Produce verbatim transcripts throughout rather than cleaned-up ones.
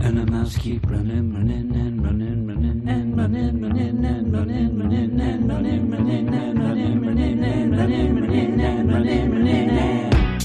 And the mouse keep running, running, and running, running, and running, running, and running, running, and running, running, and running, running, and running, running, and running, running, and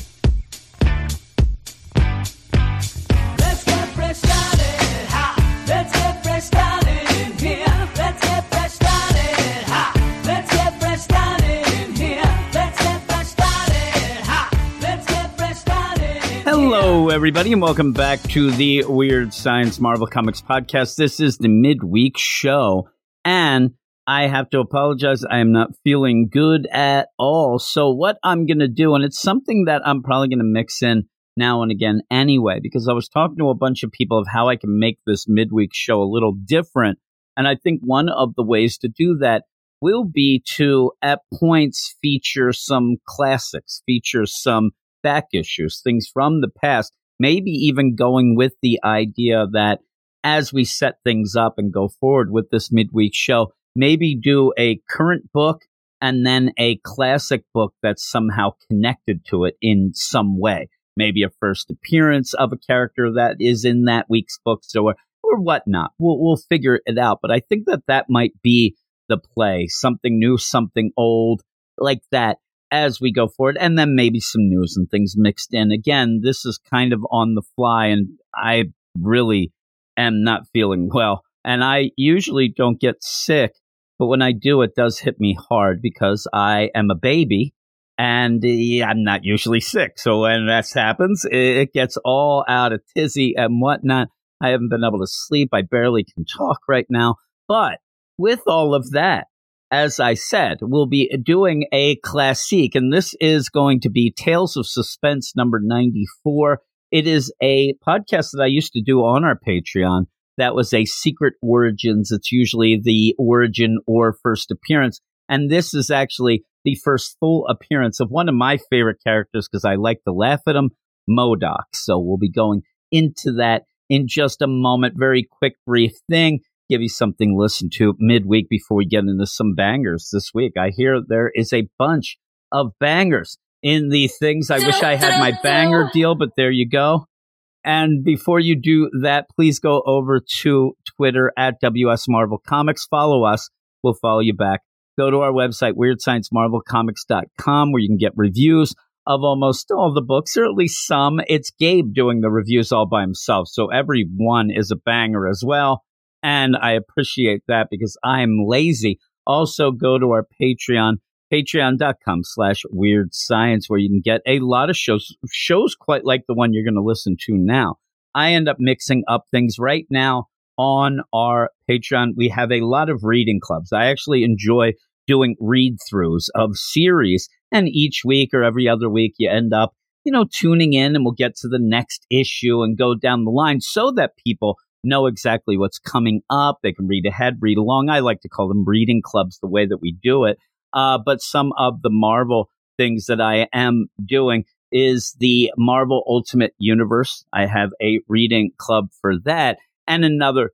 let's get fresh started, ha! Let's get fresh started in here. Let's get fresh started, ha! Let's get fresh started in here. Let's get fresh started, ha! Let's get fresh started. Hello, everybody, and welcome back to the Weird Science Marvel Comics podcast. This is the midweek show, and I have to apologize. I am not feeling good at all. So what I'm going to do, and it's something that I'm probably going to mix in now and again anyway, because I was talking to a bunch of people of how I can make this midweek show a little different. And I think one of the ways to do that will be to, at points, feature some classics, feature some back issues, things from the past, maybe even going with the idea that as we set things up and go forward with this midweek show, maybe do a current book and then a classic book that's somehow connected to it in some way. Maybe a first appearance of a character that is in that week's book, so or, or whatnot. We'll, we'll figure it out. But I think that that might be the play, something new, something old, like that as we go forward. And then maybe some news and things mixed in. Again, this is kind of on the fly, and I really am not feeling well. And I usually don't get sick, but when I do, it does hit me hard because I am a baby. And uh, I'm not usually sick, so when that happens, it, it gets all out of tizzy and whatnot. I haven't been able to sleep. I barely can talk right now. But with all of that, as I said, we'll be doing a classique, and this is going to be Tales of Suspense number ninety-four. It is a podcast that I used to do on our Patreon that was a secret origins. It's usually the origin or first appearance, and this is actually the first full appearance of one of my favorite characters because I like to laugh at him, MODOK. So we'll be going into that in just a moment. Very quick, brief thing. Give you something to listen to midweek before we get into some bangers this week. I hear there is a bunch of bangers in the things. I wish I had my banger deal, but there you go. And before you do that, please go over to Twitter at W S Marvel Comics. Follow us. We'll follow you back. Go to our website, weird science marvel comics dot com, where you can get reviews of almost all the books, or at least some. It's Gabe doing the reviews all by himself, so every one is a banger as well, and I appreciate that because I'm lazy. Also, go to our Patreon, patreon.com slash weird science, where you can get a lot of shows, shows quite like the one you're going to listen to now. I end up mixing up things right now. On our Patreon, we have a lot of reading clubs. I actually enjoy doing read-throughs of series, and each week or every other week you end up, you know, tuning in, and we'll get to the next issue and go down the line so that people know exactly what's coming up. They can read ahead, read along. I like to call them reading clubs the way that we do it. Uh, but some of the Marvel things that I am doing is the Marvel Ultimate Universe. I have a reading club for that. And another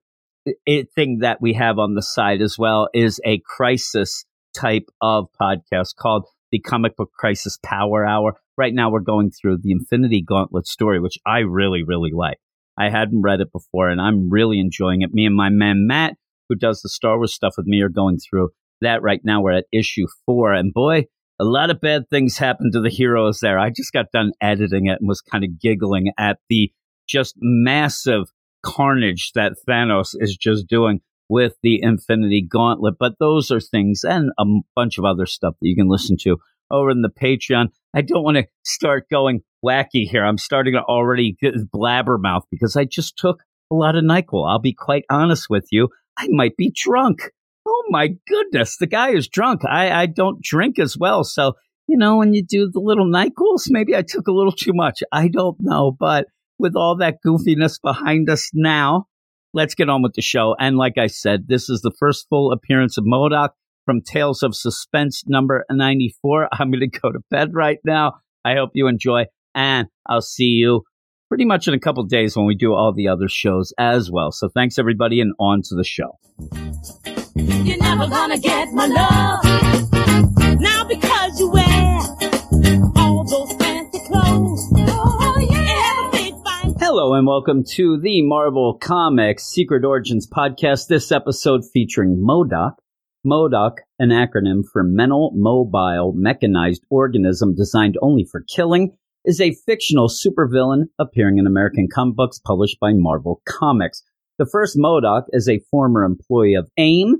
thing that we have on the side as well is a crisis type of podcast called the Comic Book Crisis Power Hour. Right now we're going through the Infinity Gauntlet story, which I really, really like. I hadn't read it before, and I'm really enjoying it. Me and my man Matt, who does the Star Wars stuff with me, are going through that right now. We're at issue four, and boy, a lot of bad things happen to the heroes there. I just got done editing it and was kind of giggling at the just massive carnage that Thanos is just doing with the Infinity Gauntlet. But those are things and a bunch of other stuff that you can listen to over in the Patreon. I don't want to start going wacky here. I'm starting to already get blabbermouth because I just took a lot of NyQuil. I'll be quite honest with you. I might be drunk. Oh my goodness. The guy is drunk. I, I don't drink as well. So, you know, when you do the little NyQuils, maybe I took a little too much. I don't know, but with all that goofiness behind us now, let's get on with the show. And like I said, this is the first full appearance of MODOK from Tales of Suspense number ninety-four. I'm going to go to bed right now. I hope you enjoy, and I'll see you pretty much in a couple of days when we do all the other shows as well. So thanks, everybody, and on to the show. You're never going to get my love now because you wear all those fancy clothes. Oh, yeah. Hello, Hello and welcome to the Marvel Comics Secret Origins podcast. This episode featuring MODOK. MODOK, an acronym for Mental Mobile Mechanized Organism Designed Only for Killing, is a fictional supervillain appearing in American comic books published by Marvel Comics. The first MODOK is a former employee of AIM,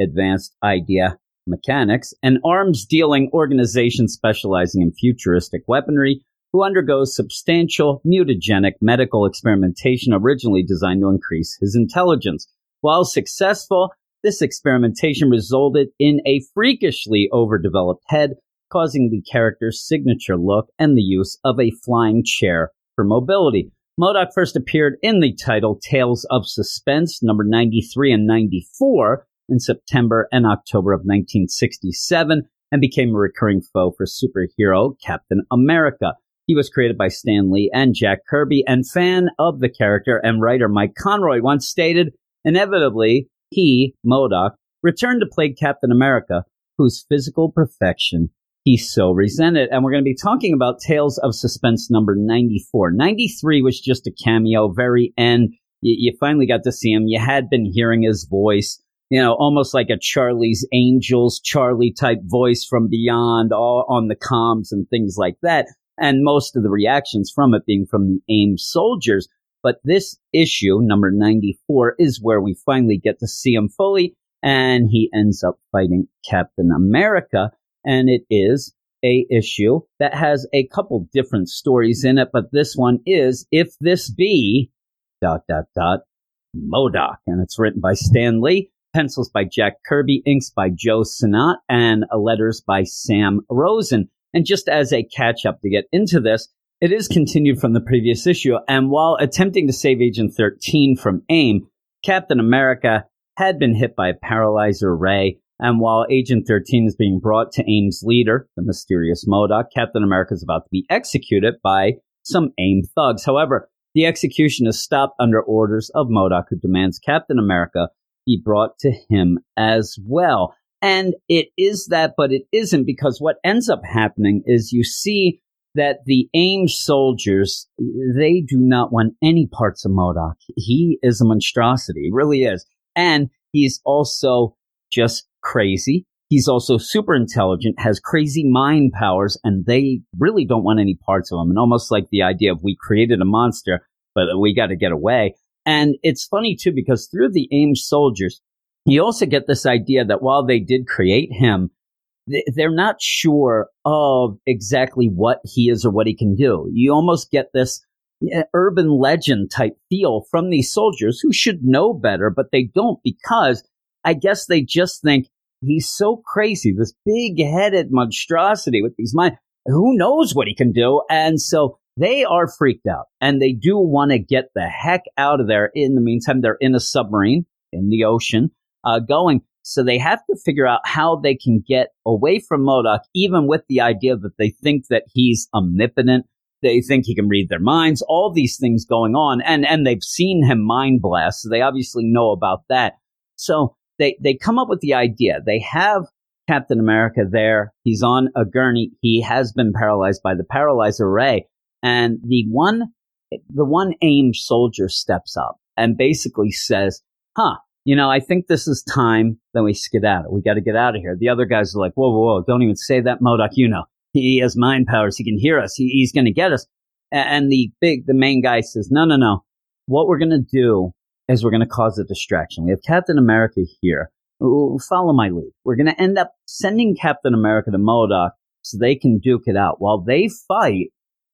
Advanced Idea Mechanics, an arms-dealing organization specializing in futuristic weaponry, who undergoes substantial mutagenic medical experimentation originally designed to increase his intelligence. While successful, this experimentation resulted in a freakishly overdeveloped head, causing the character's signature look and the use of a flying chair for mobility. MODOK first appeared in the title Tales of Suspense, number ninety-three and ninety-four, in September and October of nineteen sixty-seven, and became a recurring foe for superhero Captain America. He was created by Stan Lee and Jack Kirby, and fan of the character and writer Mike Conroy once stated, inevitably, he, MODOK, returned to play Captain America, whose physical perfection he so resented. And we're going to be talking about Tales of Suspense number ninety-four. ninety-three was just a cameo, very end. You, you finally got to see him. You had been hearing his voice, you know, almost like a Charlie's Angels, Charlie-type voice from beyond, all on the comms and things like that. And most of the reactions from it being from the AIM soldiers. But this issue, number ninety-four, is where we finally get to see him fully, and he ends up fighting Captain America. And it is a issue that has a couple different stories in it, but this one is If This Be, dot, dot, dot, MODOK. And it's written by Stan Lee, pencils by Jack Kirby, inks by Joe Sinnott, and letters by Sam Rosen. And just as a catch-up to get into this, it is continued from the previous issue, and while attempting to save Agent thirteen from AIM, Captain America had been hit by a paralyzer ray, and while Agent thirteen is being brought to AIM's leader, the mysterious MODOK, Captain America is about to be executed by some AIM thugs. However, the execution is stopped under orders of MODOK, who demands Captain America be brought to him as well. And it is that, but it isn't, because what ends up happening is you see that the AIM soldiers, they do not want any parts of MODOK. He is a monstrosity. He really is. And he's also just crazy. He's also super intelligent, has crazy mind powers, and they really don't want any parts of him. And almost like the idea of we created a monster, but we got to get away. And it's funny, too, because through the AIM soldiers, you also get this idea that while they did create him, they're not sure of exactly what he is or what he can do. You almost get this urban legend type feel from these soldiers who should know better, but they don't, because I guess they just think he's so crazy, this big-headed monstrosity with these minds. Who knows what he can do? And so they are freaked out, and they do want to get the heck out of there. In the meantime, they're in a submarine in the ocean. Uh, going. So they have to figure out how they can get away from MODOK, even with the idea that they think that he's omnipotent. They think he can read their minds, all these things going on. And, and they've seen him mind blast. So they obviously know about that. So they, they come up with the idea. They have Captain America there. He's on a gurney. He has been paralyzed by the paralyzer ray. And the one, the one AIM soldier steps up and basically says, huh, you know, I think this is time that we skedaddle. We got to get out of here. The other guys are like, whoa, whoa, whoa, don't even say that, MODOK. You know, he has mind powers. He can hear us. He, he's going to get us. And the big, the main guy says, no, no, no. What we're going to do is we're going to cause a distraction. We have Captain America here. Ooh, follow my lead. We're going to end up sending Captain America to MODOK so they can duke it out. While they fight,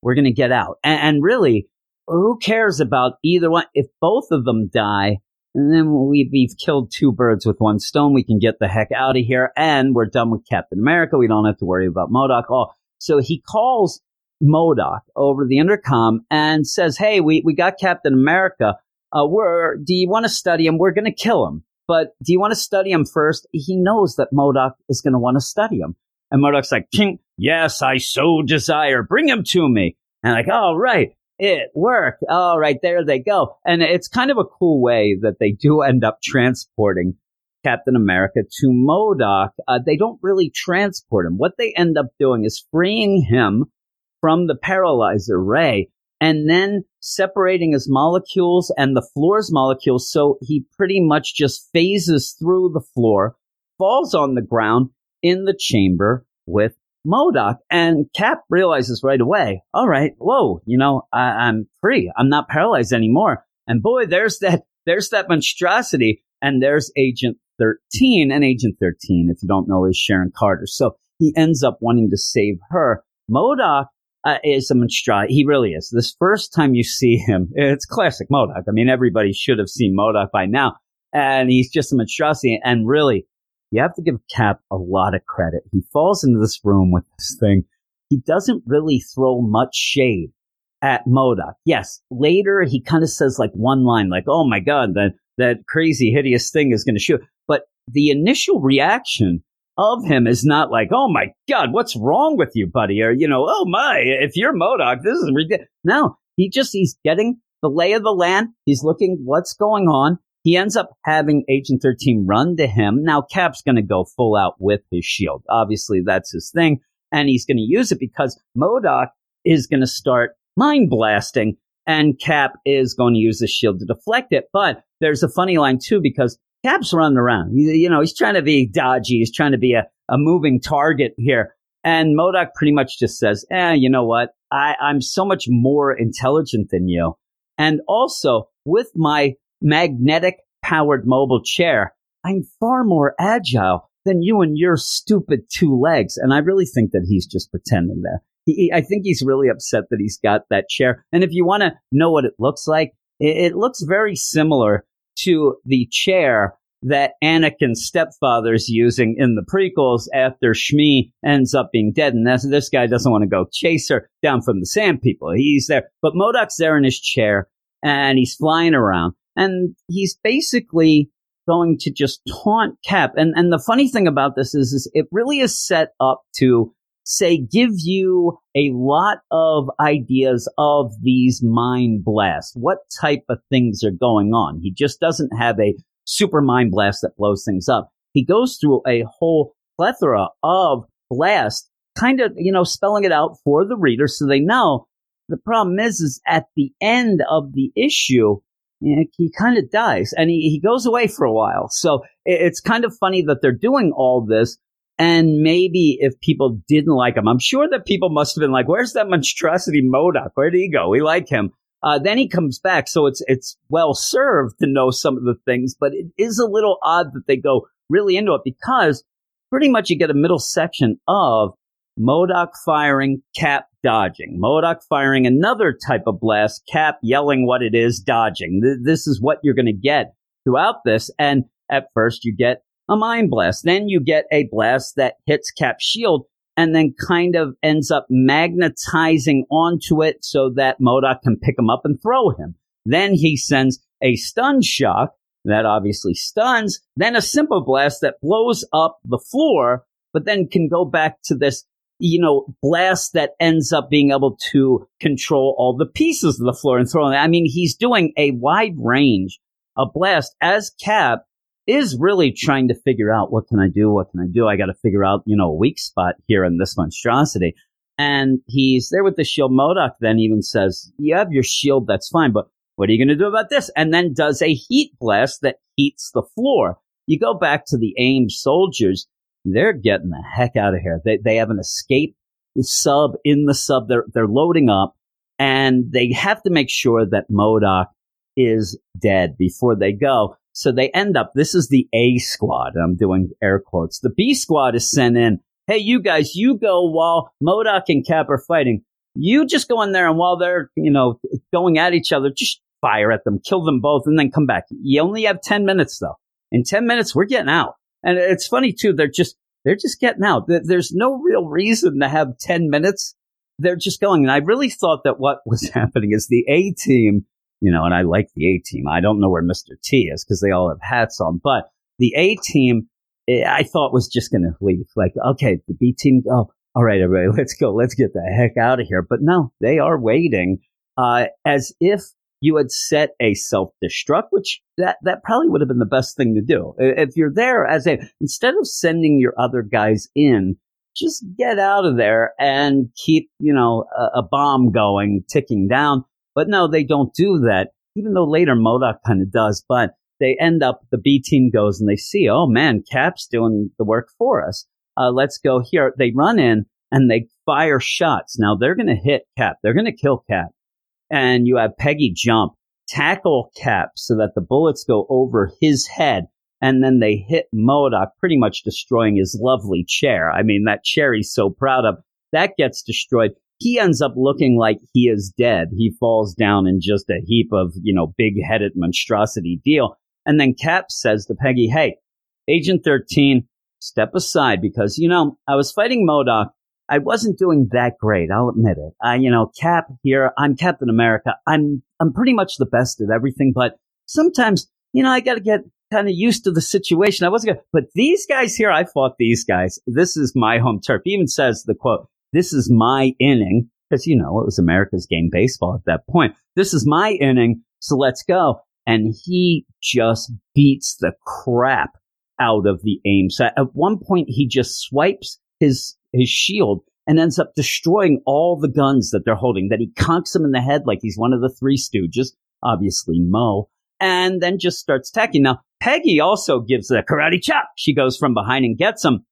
we're going to get out. And, and really, who cares about either one? If both of them die, and then we, we've killed two birds with one stone. We can get the heck out of here, and we're done with Captain America. We don't have to worry about MODOK. Oh, so he calls MODOK over the intercom and says, hey, we, we got Captain America. Uh, we're, do you want to study him? We're going to kill him. But do you want to study him first? He knows that MODOK is going to want to study him. And MODOK's like, King, yes, I so desire. Bring him to me. And like, all right. It worked. All right, there they go. And it's kind of a cool way that they do end up transporting Captain America to MODOK. Uh, they don't really transport him. What they end up doing is freeing him from the paralyzer ray, and then separating his molecules and the floor's molecules, so he pretty much just phases through the floor, falls on the ground in the chamber with MODOK. And Cap realizes right away, all right, whoa, you know, I, I'm free. I'm not paralyzed anymore. And boy, there's that, there's that monstrosity. And there's Agent thirteen. And Agent thirteen, if you don't know, is Sharon Carter. So he ends up wanting to save her. MODOK uh, is a monstrosity. He really is. This first time you see him, it's classic MODOK. I mean, everybody should have seen MODOK by now. And he's just a monstrosity. And really, you have to give Cap a lot of credit. He falls into this room with this thing. He doesn't really throw much shade at MODOK. Yes, later he kind of says like one line, like, oh my God, that, that crazy, hideous thing is going to shoot. But the initial reaction of him is not like, oh my God, what's wrong with you, buddy? Or, you know, oh my, if you're MODOK, this is ridiculous. No, he just, he's getting the lay of the land. He's looking what's going on. He ends up having Agent thirteen run to him. Now, Cap's going to go full out with his shield. Obviously, that's his thing. And he's going to use it because MODOK is going to start mind blasting. And Cap is going to use the shield to deflect it. But there's a funny line, too, because Cap's running around. You, you know, he's trying to be dodgy. He's trying to be a, a moving target here. And MODOK pretty much just says, eh, you know what? I, I'm so much more intelligent than you. And also, with my magnetic-powered mobile chair, I'm far more agile than you and your stupid two legs. And I really think that he's just pretending there. He, I think he's really upset that he's got that chair. And if you want to know what it looks like, it, it looks very similar to the chair that Anakin's stepfather's using in the prequels after S H I E ends up being dead. And that's, this guy doesn't want to go chase her down from the sand people. He's there. But MODOK's there in his chair, and he's flying around. And he's basically going to just taunt Cap. And and the funny thing about this is, is it really is set up to, say, give you a lot of ideas of these mind blasts, what type of things are going on. He just doesn't have a super mind blast that blows things up. He goes through a whole plethora of blasts, kind of, you know, spelling it out for the reader so they know. The problem is, is at the end of the issue, he kind of dies, and he, he goes away for a while. So it's kind of funny that they're doing all this, and maybe if people didn't like him, I'm sure that people must have been like, where's that monstrosity MODOK? Where did he go? We like him. Uh, then he comes back, so it's it's well-served to know some of the things, but it is a little odd that they go really into it, because pretty much you get a middle section of MODOK firing, Cap dodging. MODOK firing another type of blast, Cap yelling what it is, dodging. Th- this is what you're going to get throughout this. And at first you get a mind blast. Then you get a blast that hits Cap's shield and then kind of ends up magnetizing onto it so that MODOK can pick him up and throw him. Then he sends a stun shock that obviously stuns. Then a simple blast that blows up the floor, but then can go back to this, you know, blast that ends up being able to control all the pieces of the floor and throw them. I mean, he's doing a wide range of blast as Cap is really trying to figure out, what can I do? What can I do? I got to figure out, you know, a weak spot here in this monstrosity. And he's there with the shield. MODOK then even says, you have your shield, that's fine, but what are you going to do about this? And then does a heat blast that heats the floor. You go back to the aimed soldiers. They're getting the heck out of here. They they have an escape sub in the sub. They're, they're loading up, and they have to make sure that MODOK is dead before they go. So they end up, this is the A squad. I'm doing air quotes. The B squad is sent in. Hey, you guys, you go while MODOK and Cap are fighting. You just go in there, and while they're, you know, going at each other, just fire at them, kill them both, and then come back. You only have ten minutes, though. In ten minutes, we're getting out. And it's funny, too, they're just they're just getting out. There's no real reason to have ten minutes. They're just going. And I really thought that what was happening is the A-team, you know, and I like the A-team. I don't know where Mister T is because they all have hats on. But the A-team, I thought, was just going to leave. Like, okay, the B-team, oh, all right, everybody, let's go. Let's get the heck out of here. But no, they are waiting uh, as if you had set a self-destruct, which that, that probably would have been the best thing to do. If you're there as a, instead of sending your other guys in just get out of there and keep, you know, a, a bomb going, ticking down. But no, they don't do that, even though later MODOK kind of does. But they end up, the B team goes and they see, oh man, Cap's doing the work for us. Uh, let's go here. They run in and they fire shots. Now they're going to hit Cap. They're going to kill Cap. And you have Peggy jump, tackle Cap so that the bullets go over his head. And then they hit MODOK, pretty much destroying his lovely chair. I mean, that chair he's so proud of. That gets destroyed. He ends up looking like he is dead. He falls down in just a heap of, you know, big-headed monstrosity deal. And then Cap says to Peggy, hey, Agent thirteen, step aside because, you know, I was fighting MODOK. I wasn't doing that great. I'll admit it. I, you know, Cap here, I'm Captain America. I'm I'm pretty much the best at everything. But sometimes, you know, I got to get kind of used to the situation. I wasn't good. But these guys here, I fought these guys. This is my home turf. He even says the quote, this is my inning. Because, you know, it was America's game baseball at that point. This is my inning. So let's go. And he just beats the crap out of the aim. So at one point, he just swipes his his shield and ends up destroying all the guns that they're holding, that he conks him in the head like he's one of the Three Stooges, obviously Mo, and then just starts attacking. Now, Peggy also gives a karate chop. She goes from behind and gets him,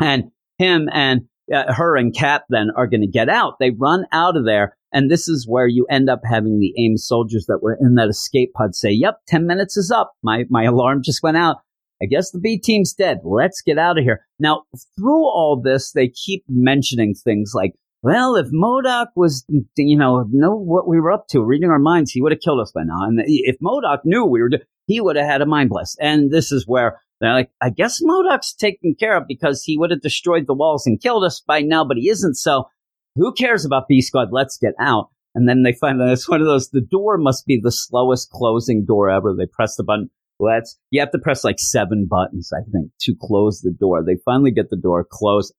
and him and uh, her and Cap then are going to get out. They run out of there, and this is where you end up having the A I M soldiers that were in that escape pod say, yep, ten minutes is up. My, my alarm just went out. I guess the B team's dead. Let's get out of here. Now, through all this, they keep mentioning things like, well, if MODOK was, you know, know what we were up to, reading our minds, he would have killed us by now. And if MODOK knew we were, he would have had a mind blast. And this is where they're like, I guess MODOK's taken care of because he would have destroyed the walls and killed us by now, but he isn't. So who cares about B Squad? Let's get out. And then they find that it's one of those, the door must be the slowest closing door ever. They press the button. Let's, you have to press like seven buttons, I think, to close the door. They finally get the door closed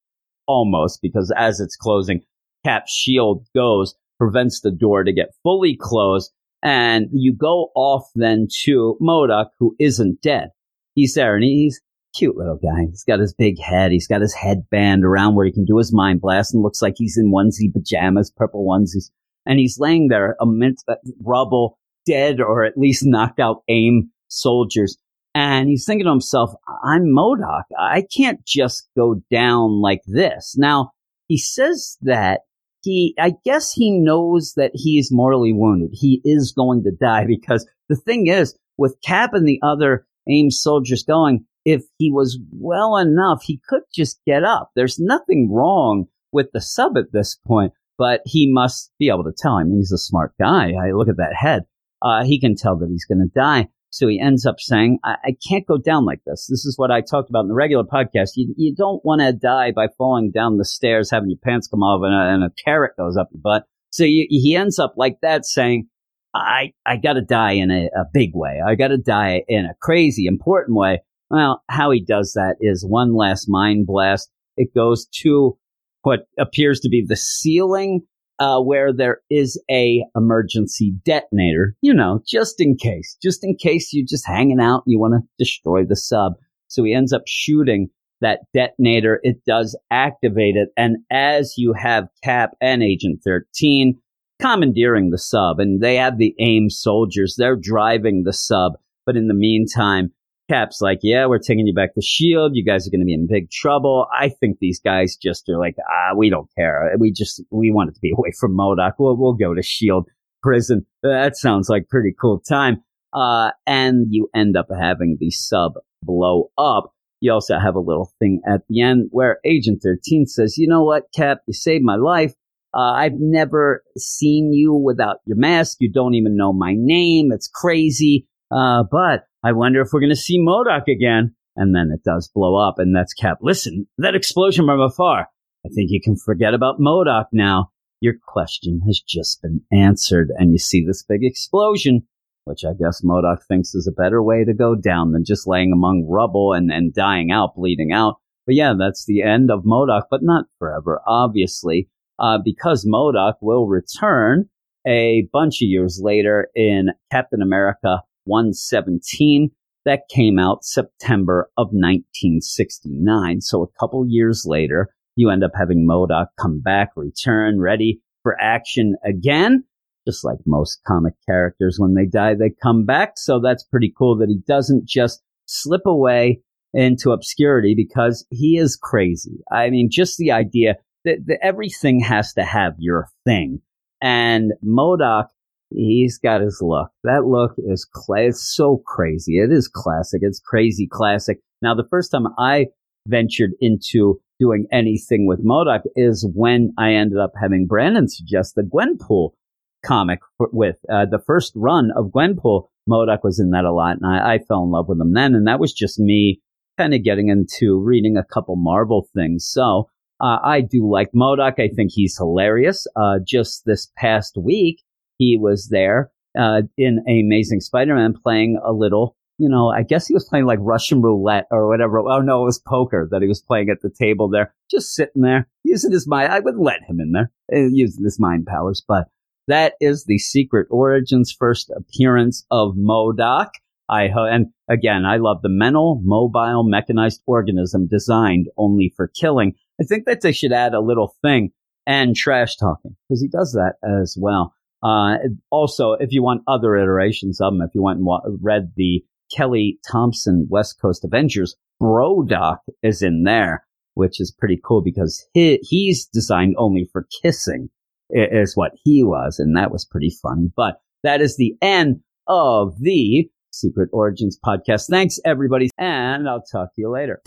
almost because as it's closing, Cap's shield goes, prevents the door to get fully closed. And you go off then to MODOK, who isn't dead. He's there and he's a cute little guy. He's got his big head. He's got his headband around where he can do his mind blast and looks like he's in onesie pajamas, purple onesies. And he's laying there amidst rubble, dead or at least knocked out A I M soldiers, and he's thinking to himself, I'm MODOK. I can't just go down like this. Now, he says that he, I guess he knows that he is mortally wounded. He is going to die because the thing is, with Cap and the other A I M soldiers going, if he was well enough, he could just get up. There's nothing wrong with the sub at this point, but he must be able to tell. I mean, he's a smart guy. I look at that head. Uh, he can tell that he's going to die. So he ends up saying, I, I can't go down like this. This is what I talked about in the regular podcast. You, you don't want to die by falling down the stairs, having your pants come off, and a, and a carrot goes up your butt. So you, he ends up like that saying, I, I got to die in a, a big way. I got to die in a crazy, important way. Well, how he does that is one last mind blast. It goes to what appears to be the ceiling Uh, where there is a emergency detonator, you know, just in case, just in case you're just hanging out, and you want to destroy the sub. So he ends up shooting that detonator. It does activate it. And as you have Cap and Agent thirteen commandeering the sub, and they have the A I M soldiers, they're driving the sub. But in the meantime, Cap's like, yeah, we're taking you back to S H I E L D. You guys are going to be in big trouble. I think these guys just are like, ah, we don't care. We just, we want it to be away from MODOK. We'll, we'll go to S H I E L D prison. That sounds like pretty cool time. Uh, and you end up having the sub blow up. You also have a little thing at the end where Agent thirteen says, you know what, Cap, you saved my life. Uh, I've never seen you without your mask. You don't even know my name. It's crazy. Uh, but I wonder if we're going to see MODOK again. And then it does blow up, and that's Cap. Listen, that explosion from afar. I think you can forget about MODOK now. Your question has just been answered. And you see this big explosion, which I guess MODOK thinks is a better way to go down than just laying among rubble and, and dying out, bleeding out. But yeah, that's the end of MODOK, but not forever, obviously, uh, because MODOK will return a bunch of years later in Captain America one seventeen, that came out September of nineteen sixty-nine. So a couple years later, you end up having MODOK come back, return, ready for action again. Just like most comic characters, when they die, they come back. So that's pretty cool that he doesn't just slip away into obscurity, because he is crazy. I mean, just the idea that, that everything has to have your thing. And MODOK, he's got his look. That look is cla- it's so crazy. It is classic. It's crazy classic. Now, the first time I ventured into doing anything with MODOK is when I ended up having Brandon suggest the Gwenpool comic for, with uh, the first run of Gwenpool. MODOK was in that a lot, and I, I fell in love with him then. And that was just me kind of getting into reading a couple Marvel things. So uh, I do like MODOK. I think he's hilarious. Uh, just this past week, he was there uh, in Amazing Spider-Man playing a little, you know, I guess he was playing like Russian roulette or whatever. Oh, no, it was poker that he was playing at the table there, just sitting there, using his mind. I would let him in there, using his mind powers. But that is the Secret Origins first appearance of MODOK. I ho- and again, I love the mental, mobile, mechanized organism designed only for killing. I think that they should add a little thing and trash talking, because he does that as well. Uh, also, if you want other iterations of them, if you went and wa- read the Kelly Thompson West Coast Avengers, Bro-D O K is in there, which is pretty cool, because he- he's designed only for kissing. Is what he was, and that was pretty fun. But that is the end of the Secret Origins podcast. Thanks, everybody, and I'll talk to you later.